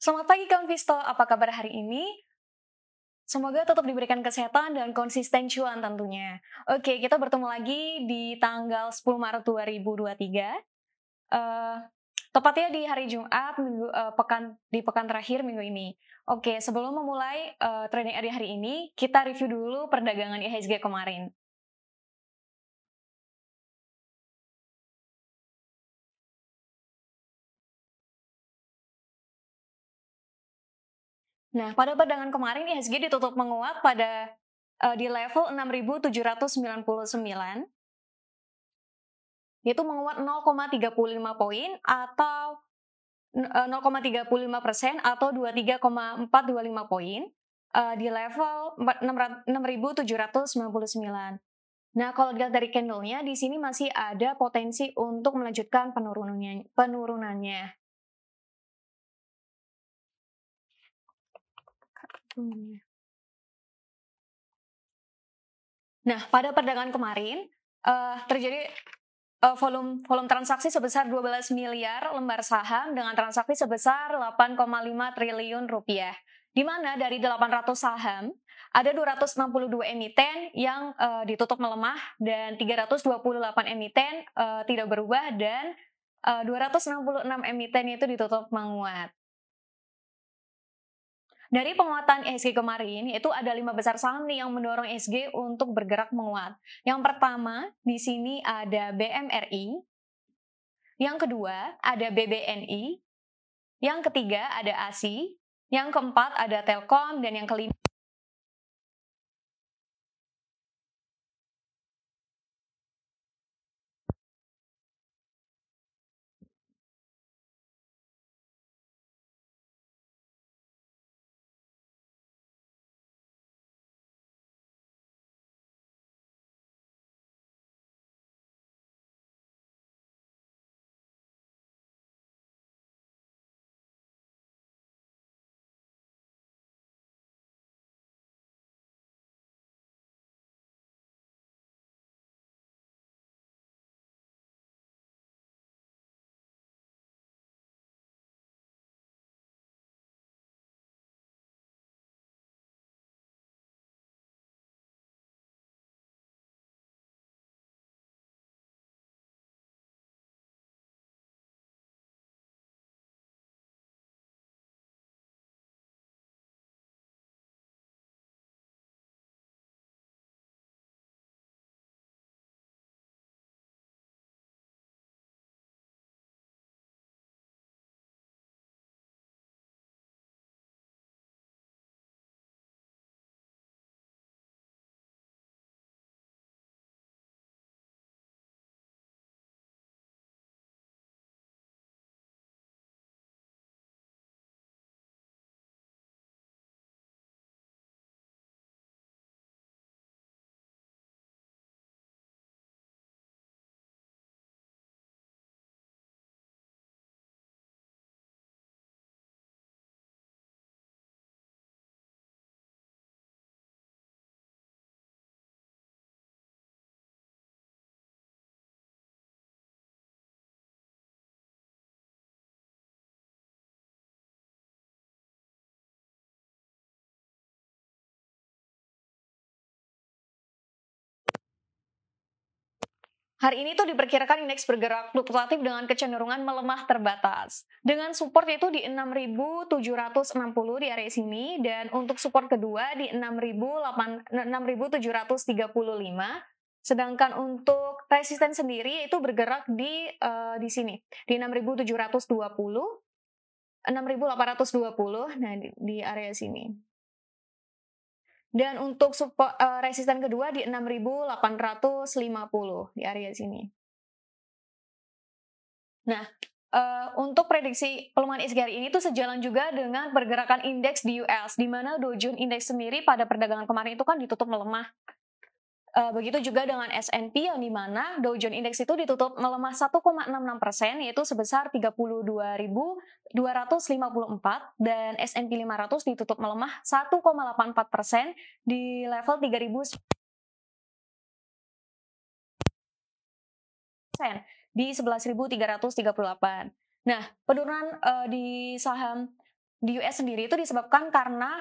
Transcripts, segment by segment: Selamat pagi Kawan Visto, apa kabar hari ini? Semoga tetap diberikan kesehatan dan konsisten cuan tentunya. Oke, kita bertemu lagi di tanggal 10 Maret 2023. Tepatnya di hari Jumat, di pekan terakhir minggu ini. Oke, sebelum memulai trading area hari ini, kita review dulu perdagangan IHSG kemarin. Nah, pada perdagangan kemarin IHSG ditutup menguat pada di level 6.799. Itu menguat 0,35 poin atau 0,35% atau 23,425 poin di level 6.799. Nah, kalau dilihat dari candle-nya di sini masih ada potensi untuk melanjutkan penurunannya. Nah, pada perdagangan kemarin terjadi volume transaksi sebesar 12 miliar lembar saham dengan transaksi sebesar 8,5 triliun rupiah. Di mana dari 800 saham ada 262 emiten yang ditutup melemah dan 328 emiten tidak berubah dan 266 emiten itu ditutup menguat. Dari penguatan IHSG kemarin, itu ada 5 besar saham nih yang mendorong IHSG untuk bergerak menguat. Yang pertama, di sini ada BMRI. Yang kedua, ada BBNI. Yang ketiga, ada ASII. Yang keempat, ada Telkom. Dan yang kelima, hari ini tuh diperkirakan indeks bergerak fluktuatif dengan kecenderungan melemah terbatas. Dengan support itu di 6.760 di area sini dan untuk support kedua di 6.735. Sedangkan untuk resisten sendiri itu bergerak di sini di 6.720, 6.820. Nah di area sini. Dan untuk support, resisten kedua di 6.850 di area sini. Nah, untuk prediksi pelemahan IHSG hari ini itu sejalan juga dengan pergerakan indeks di US, di mana Dow Jones indeks sendiri pada perdagangan kemarin itu kan ditutup melemah. Begitu juga dengan S&P yang di mana Dow Jones indeks itu ditutup melemah 1,66% yaitu sebesar 32.254 dan S&P 500 ditutup melemah 1,84% di level 3.000% di 11.338. Nah, penurunan di saham di US sendiri itu disebabkan karena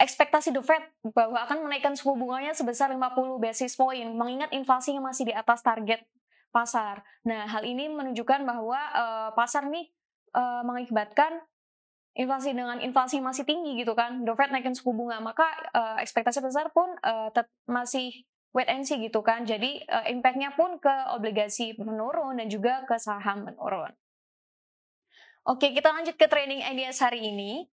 ekspektasi The Fed bahwa akan menaikkan suku bunganya sebesar 50 basis point mengingat inflasinya masih di atas target pasar. Nah, hal ini menunjukkan bahwa pasar nih mengakibatkan inflasi dengan inflasi masih tinggi gitu kan. The Fed naikin suku bunga, maka ekspektasi pasar pun masih wait and see gitu kan. Jadi impact-nya pun ke obligasi menurun dan juga ke saham menurun. Oke, kita lanjut ke Trading Ideas hari ini.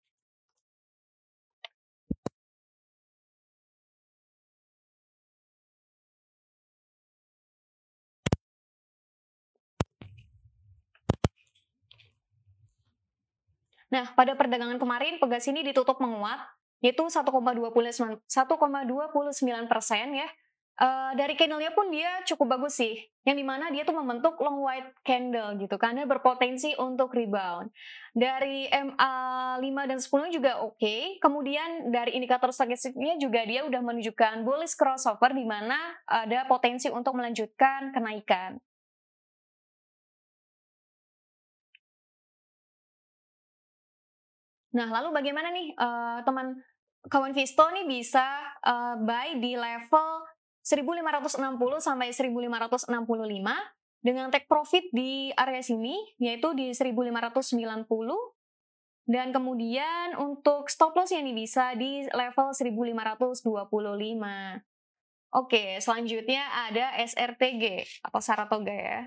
Nah, pada perdagangan kemarin, Pegas ini ditutup menguat, yaitu 1,29% ya. Dari candle-nya pun dia cukup bagus sih, yang dimana dia tuh membentuk long white candle gitu, karena berpotensi untuk rebound. Dari MA 5 dan 10 juga oke. Kemudian dari indikator stochastic-nya juga dia udah menunjukkan bullish crossover, dimana ada potensi untuk melanjutkan kenaikan. Nah, lalu bagaimana nih teman kawan Visto nih bisa buy di level 1.560 sampai 1.565 dengan take profit di area sini, yaitu di 1.590, dan kemudian untuk stop loss yang bisa di level 1.525. Oke, selanjutnya ada SRTG atau Saratoga ya.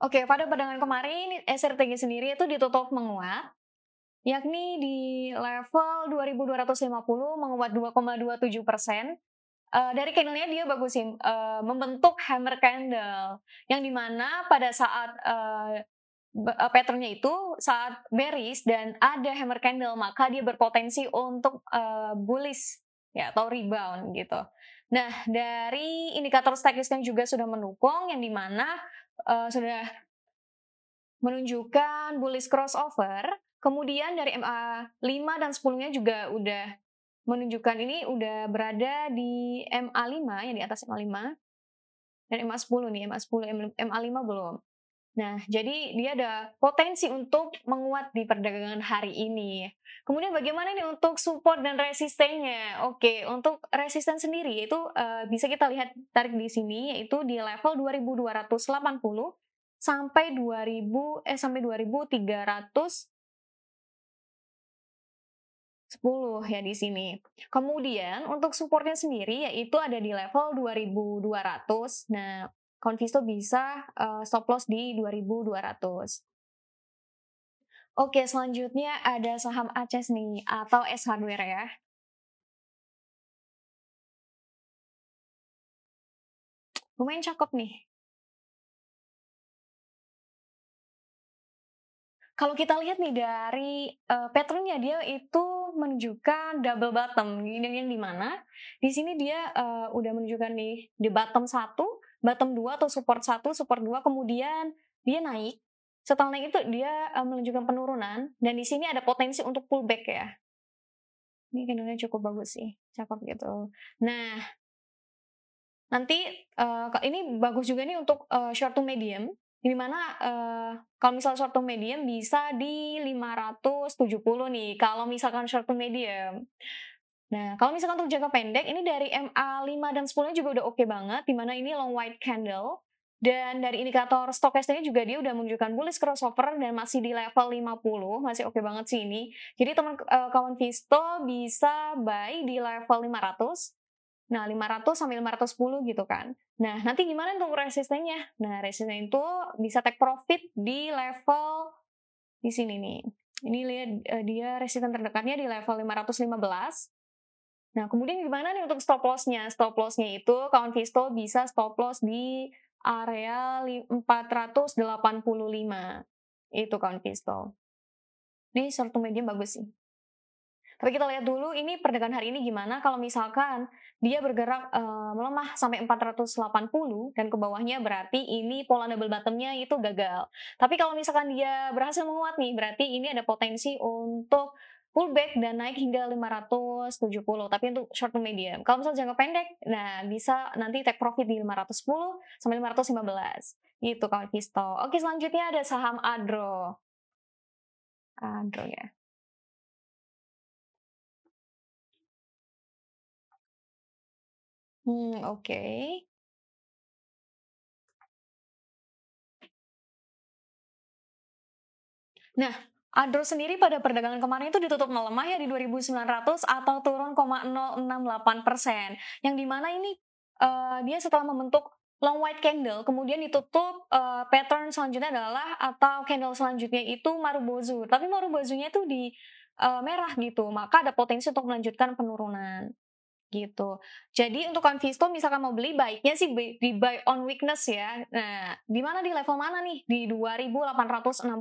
Oke, pada perdagangan kemarin SRTG sendiri itu ditutup menguat, yakni di level 2.250 menguat 2,27%. Dari candle-nya dia bagus sih, membentuk hammer candle, yang dimana pada saat pattern-nya itu saat bearish dan ada hammer candle, maka dia berpotensi untuk bullish ya, atau rebound gitu. Nah, dari indikator stochastic juga sudah mendukung, yang dimana sudah menunjukkan bullish crossover. Kemudian dari MA 5 dan 10-nya juga udah menunjukkan ini udah berada di MA 5, yang di atas MA 5. Dan MA 10 nih, MA 10, MA 5 belum. Nah, jadi dia ada potensi untuk menguat di perdagangan hari ini. Kemudian bagaimana nih untuk support dan resistennya? Oke, untuk resisten sendiri itu bisa kita lihat tarik di sini, yaitu di level 2280 sampai 2310 ya di sini. Kemudian untuk supportnya sendiri yaitu ada di level 2200. Nah, kawan Visto bisa stop loss di 2200. Oke, selanjutnya ada saham ACES nih atau S Hardware ya. Lumayan cakep nih. Kalau kita lihat nih dari patternnya dia itu menunjukkan double bottom, yang dimana di sini dia udah menunjukkan nih di bottom 1, bottom 2 atau support 1, support 2, kemudian dia naik. Setelah naik itu dia menunjukkan penurunan, dan di sini ada potensi untuk pullback ya. Ini candlenya cukup bagus sih, cakep gitu. Nah, nanti ini bagus juga nih untuk short to medium. Di mana kalau misalnya short to medium bisa di 570 nih, kalau misalkan short to medium. Nah, kalau misalkan untuk jangka pendek, ini dari MA 5 dan 10-nya juga udah oke banget, di mana ini long white candle. Dan dari indikator stokastiknya juga dia udah menunjukkan bullish crossover dan masih di level 50, masih oke banget sih ini. Jadi teman kawan Visto bisa buy di level 500. Nah, 500 sampai 510 gitu kan. Nah, nanti gimana untuk resistennya? Nah, resisten itu bisa take profit di level di sini nih. Ini lihat dia resisten terdekatnya di level 515. Nah, kemudian gimana nih untuk stop loss-nya? Stop loss-nya itu kawan Visto bisa stop loss di area 485. Itu kawan Visto. Ini short to medium bagus sih. Tapi kita lihat dulu ini perdagangan hari ini gimana kalau misalkan dia bergerak melemah sampai 480 dan ke bawahnya, berarti ini pola double bottomnya itu gagal. Tapi kalau misalkan dia berhasil menguat nih, berarti ini ada potensi untuk pullback dan naik hingga 570. Tapi untuk short to medium, kalau misalnya jangka pendek, nah bisa nanti take profit di 510 sampai 515. Gitu Kawan Visto. Oke, selanjutnya ada saham Adro. Adro ya. Oke. Nah, Adro sendiri pada perdagangan kemarin itu ditutup melemah ya di 2.900 atau turun 0,068%. Yang dimana ini dia setelah membentuk long white candle, kemudian ditutup pattern selanjutnya adalah atau candle selanjutnya itu Marubozu. Tapi Marubozunya itu di merah gitu, maka ada potensi untuk melanjutkan penurunan gitu. Jadi untuk Kawan Visto misalkan mau beli baiknya sih di buy on weakness ya. Nah, di mana di level mana nih? Di 2860.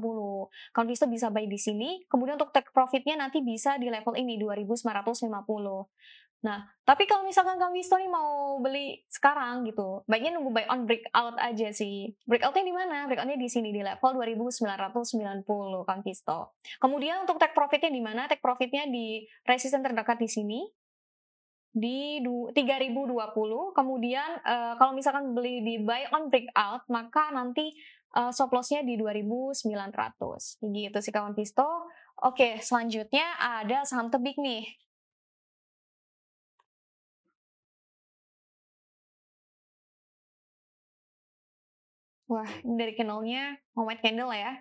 Kawan Visto bisa buy di sini, kemudian untuk take profitnya nanti bisa di level ini 2950. Nah, tapi kalau misalkan Kawan Visto nih mau beli sekarang gitu, baiknya nunggu buy on breakout aja sih. Breakoutnya di mana? Breakoutnya di sini di level 2990 Kawan Visto. Kemudian untuk take profitnya di mana? Take profitnya di resisten terdekat di sini, di 3020, kemudian kalau misalkan beli di buy on breakout maka nanti stop lossnya di 2900 gitu sih Kawan Visto. Oke, selanjutnya ada saham TBIG nih. Wah, ini dari candlenya white candle ya,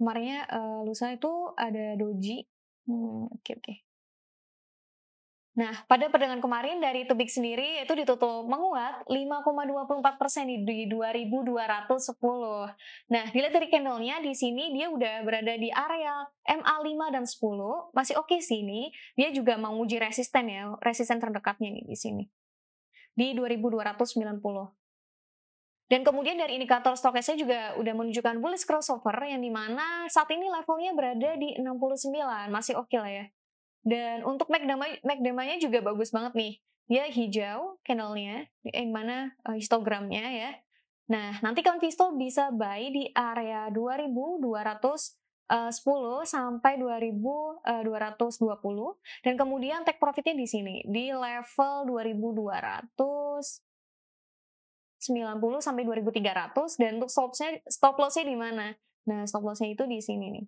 kemarinnya lusa itu ada doji. Oke. Nah, pada perdagangan kemarin dari TBIG sendiri itu ditutup menguat 5,24% di 2.210. Nah, dilihat dari candlenya di sini dia udah berada di area MA 5 dan 10, masih oke sih ini. Dia juga menguji resisten ya, resisten terdekatnya nih di sini di 2.290. Dan kemudian dari indikator stokasnya juga udah menunjukkan bullish crossover yang dimana saat ini levelnya berada di 69, masih oke lah ya. Dan untuk McDermott-nya juga bagus banget nih. Dia hijau candlenya, yang mana histogramnya ya. Nah, nanti Kawan Visto bisa buy di area 2.210 sampai 2.220. Dan kemudian take profitnya di sini, di level 2.290 sampai 2.300. Dan untuk stop loss-nya di mana? Nah, stop loss-nya itu di sini nih,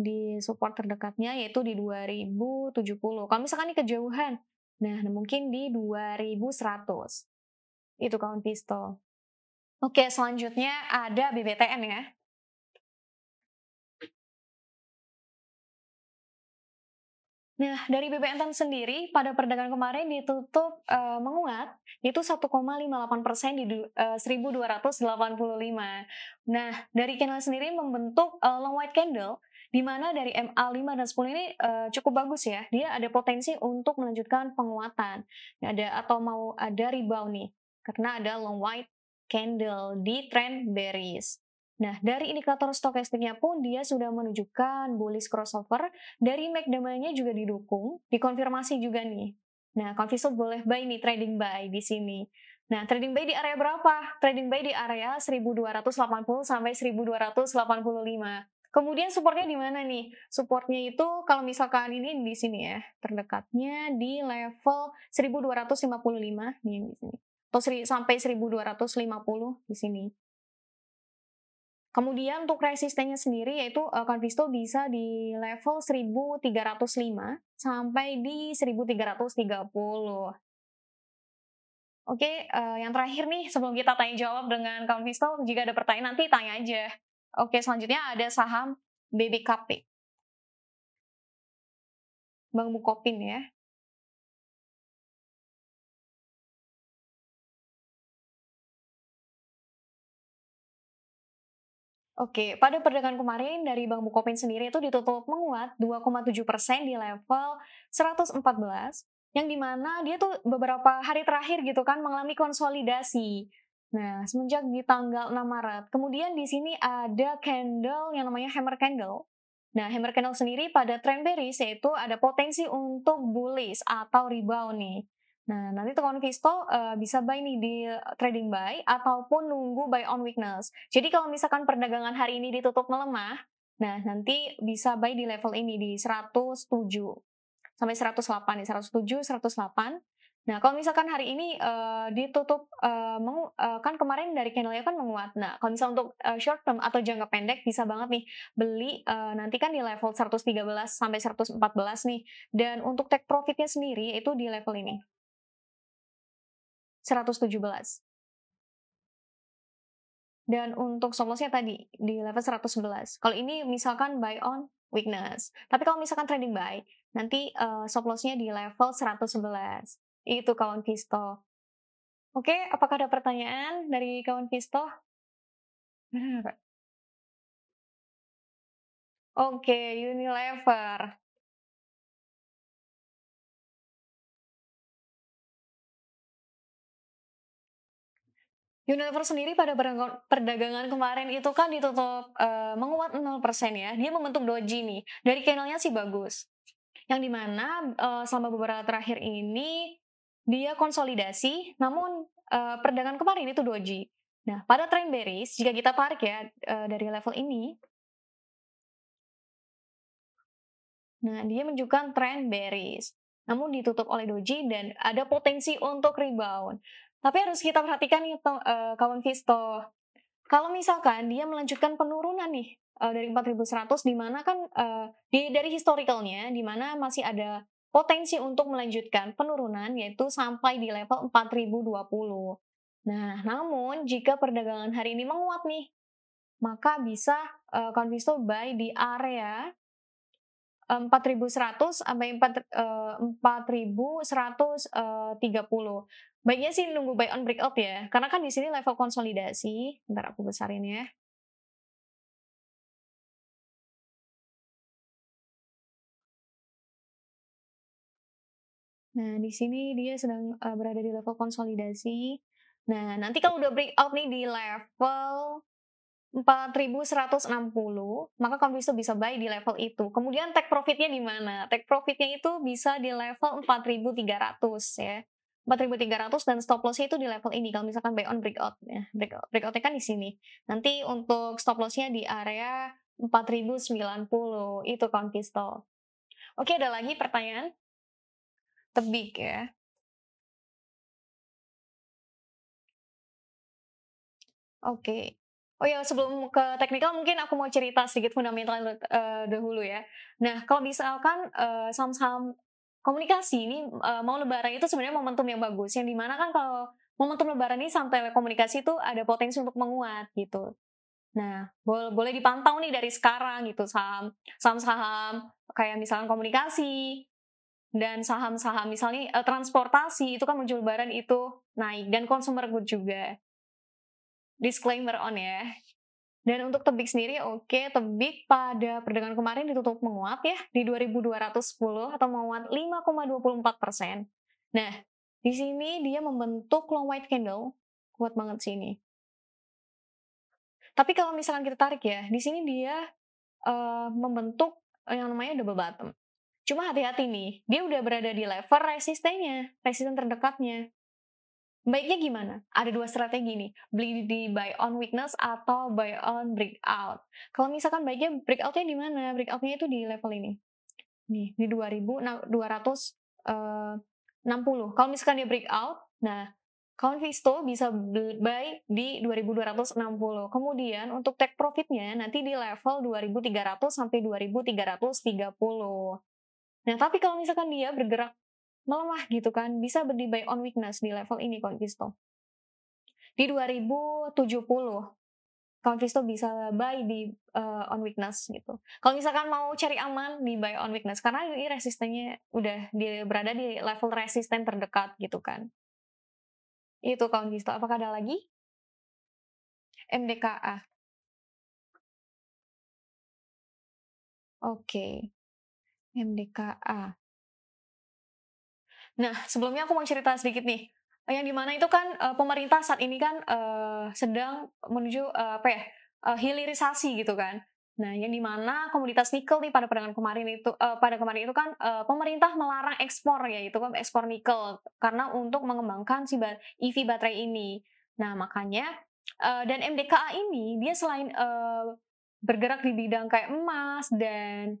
di support terdekatnya yaitu di 2070. Kalau misalkan ini kejauhan, nah mungkin di 2100. Itu Kawan Visto. Oke, selanjutnya ada BBTN ya. Nah, dari BBNI sendiri pada perdagangan kemarin ditutup menguat itu 1,58% di 1285. Nah, dari candle sendiri membentuk long white candle di mana dari MA 5 dan 10 ini cukup bagus ya. Dia ada potensi untuk melanjutkan penguatan. Ada atau mau ada rebound nih karena ada long white candle di trend bearish. Nah, dari indikator stokastiknya pun dia sudah menunjukkan bullish crossover. Dari McDermott-nya juga didukung, dikonfirmasi juga nih. Nah, Kawan Visto boleh buy nih, trading buy di sini. Nah, trading buy di area berapa? Trading buy di area 1280 sampai 1285. Kemudian supportnya di mana nih? Supportnya itu kalau misalkan ini di sini ya, terdekatnya di level 1255 nih di sini. Atau sampai 1250 di sini. Kemudian untuk resistennya sendiri yaitu Kawan Visto bisa di level 1305 sampai di 1330. Oke, yang terakhir nih sebelum kita tanya jawab dengan Kawan Visto, jika ada pertanyaan nanti tanya aja. Oke, selanjutnya ada saham BBKP. Bank Bukopin ya. Oke, pada perdagangan kemarin dari Bank Bukopin sendiri itu ditutup menguat 2,7% di level 114, yang dimana dia tuh beberapa hari terakhir gitu kan mengalami konsolidasi. Nah, semenjak di tanggal 6 Maret, kemudian di sini ada candle yang namanya hammer candle. Nah, hammer candle sendiri pada trend bearish yaitu ada potensi untuk bullish atau rebound nih. Nah, nanti Kawan Visto bisa buy nih di trading buy ataupun nunggu buy on weakness. Jadi kalau misalkan perdagangan hari ini ditutup melemah, Nah, nanti bisa buy di level ini, di 107 sampai 108, di 107, 108. Nah, kalau misalkan hari ini ditutup, kan kemarin dari candle-nya kan menguat. Nah, kalau misalkan untuk short term atau jangka pendek, bisa banget nih beli nanti kan di level 113 sampai 114 nih. Dan untuk take profitnya sendiri itu di level ini, 117. Dan untuk stop loss-nya tadi di level 111. Kalau ini misalkan buy on weakness. Tapi kalau misalkan trading buy, nanti stop loss-nya di level 111. Itu kawan Visto. Oke, apakah ada pertanyaan dari kawan Visto? Benar, Pak. Oke, Unilever. Unilever sendiri pada perdagangan kemarin itu kan ditutup menguat 0% ya. Dia membentuk doji nih. Dari candle-nya sih bagus. Yang dimana selama beberapa terakhir ini dia konsolidasi, namun perdagangan kemarin itu doji. Nah, pada trend bearish, jika kita tarik ya dari level ini, nah dia menunjukkan trend bearish, namun ditutup oleh doji dan ada potensi untuk rebound. Tapi harus kita perhatikan nih, kawan Visto, kalau misalkan dia melanjutkan penurunan nih, dari 4.100, di mana kan dari historicalnya, di mana masih ada potensi untuk melanjutkan penurunan, yaitu sampai di level 4.020. Nah, namun jika perdagangan hari ini menguat nih, maka bisa kawan Visto buy di area 4.100 sampai 4.130. Baiknya sih nunggu buy on breakout ya, karena kan di sini level konsolidasi. Bentar aku besarin ya. Nah, di sini dia sedang berada di level konsolidasi. Nah, nanti kalau udah breakout nih di level 4.160, maka kawan Visto bisa buy di level itu. Kemudian take profitnya di mana? Take profitnya itu bisa di level 4.300 ya. 4.300 dan stop lossnya itu di level ini. Kalau misalkan buy on breakout, ya, breakoutnya kan di sini. Nanti untuk stop lossnya di area 4.090 itu kawan Visto. Oke, ada lagi pertanyaan? TBIG ya. Oke. Oh ya, sebelum ke teknikal mungkin aku mau cerita sedikit fundamental dahulu ya. Nah, kalau misalkan saham-saham komunikasi ini mau lebaran itu sebenarnya momentum yang bagus. Yang dimana kan kalau momentum lebaran ini saham telekomunikasi itu ada potensi untuk menguat gitu. Nah, boleh dipantau nih dari sekarang gitu saham-saham kayak misalkan komunikasi. Dan saham-saham misalnya transportasi itu kan muncul lebaran itu naik, dan consumer good juga. Disclaimer on ya. Dan untuk TBIG sendiri, oke, TBIG pada perdagangan kemarin ditutup menguat ya di 2.210 atau menguat 5,24%. Nah, di sini dia membentuk long white candle, kuat banget sini. Tapi kalau misalkan kita tarik ya, di sini dia membentuk yang namanya double bottom. Cuma hati-hati nih, dia udah berada di level resistennya, resisten terdekatnya. Baiknya gimana? Ada dua strategi nih, beli di buy on weakness atau buy on breakout. Kalau misalkan baiknya breakoutnya di mana? Breakoutnya itu di level ini, nih di 2.260. Kalau misalkan dia breakout, nah kawan Visto bisa buy di 2.260. Kemudian untuk take profitnya nanti di level 2.300 sampai 2.330. Nah, tapi kalau misalkan dia bergerak melemah gitu kan, bisa beli buy on weakness di level ini, kawan Visto. Di 2070, kawan Visto bisa buy di on weakness gitu. Kalau misalkan mau cari aman di buy on weakness, karena ini resistennya udah dia berada di level resisten terdekat gitu kan. Itu kawan Visto. Apakah ada lagi? MDKA. Oke. MDKA. Nah, sebelumnya aku mau cerita sedikit nih. Yang dimana itu kan pemerintah saat ini kan sedang menuju hilirisasi gitu kan. Nah, yang dimana komoditas nikel nih pada kemarin itu kan pemerintah melarang ekspor ya, itu kan ekspor nikel karena untuk mengembangkan si EV baterai ini. Nah, makanya dan MDKA ini dia selain bergerak di bidang kayak emas dan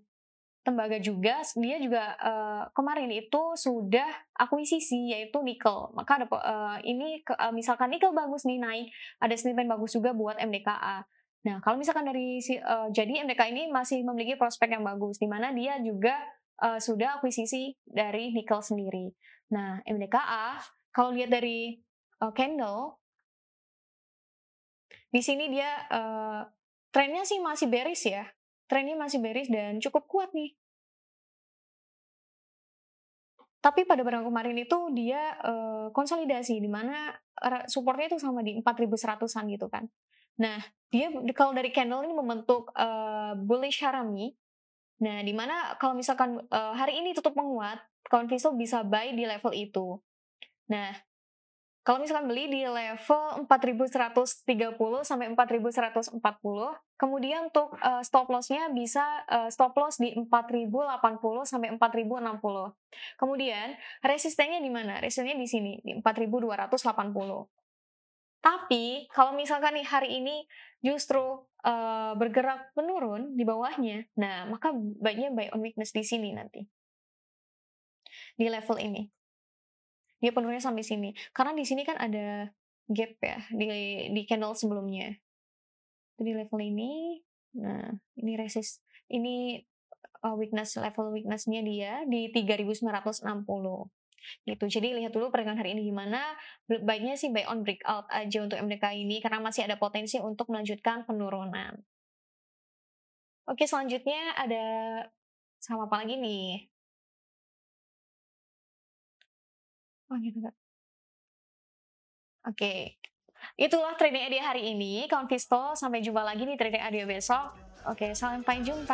tembaga juga, dia juga kemarin itu sudah akuisisi yaitu nikel. Maka ada misalkan nikel bagus nih naik, ada sentimen bagus juga buat MDKA. Nah, kalau misalkan dari jadi MDKA ini masih memiliki prospek yang bagus, di mana dia juga sudah akuisisi dari nikel sendiri. Nah, MDKA kalau lihat dari candle di sini dia trennya sih masih bearish ya. Trennya masih bearish dan cukup kuat nih. Tapi pada barang kemarin itu dia konsolidasi, di mana supportnya itu sama di 4.100-an gitu kan. Nah, dia kalau dari candle ini membentuk bullish harami. Nah, di mana kalau misalkan hari ini tutup menguat, Kawan Visto bisa buy di level itu. Nah, kalau misalkan beli di level 4.130 sampai 4.140, kemudian untuk stop loss-nya bisa stop loss di 4.080 sampai 4.060. Kemudian resistennya di mana? Resistennya di sini, di 4.280. Tapi kalau misalkan nih hari ini justru bergerak menurun di bawahnya, nah maka baiknya buy on weakness di sini nanti. Di level ini. Dia penurunnya sampai sini. Karena di sini kan ada gap ya di candle sebelumnya. Di level ini. Nah, ini resist. Ini weakness, level weakness-nya dia di 3.960. Gitu. Jadi lihat dulu perdagangan hari ini gimana. Baiknya sih buy on breakout aja untuk MDKA ini karena masih ada potensi untuk melanjutkan penurunan. Oke, selanjutnya ada sama apa lagi nih? Oh gitu kan. Oke. Itulah Trading Idea hari ini. Kawan Visto, sampai jumpa lagi di Trading Idea besok. Oke, sampai jumpa.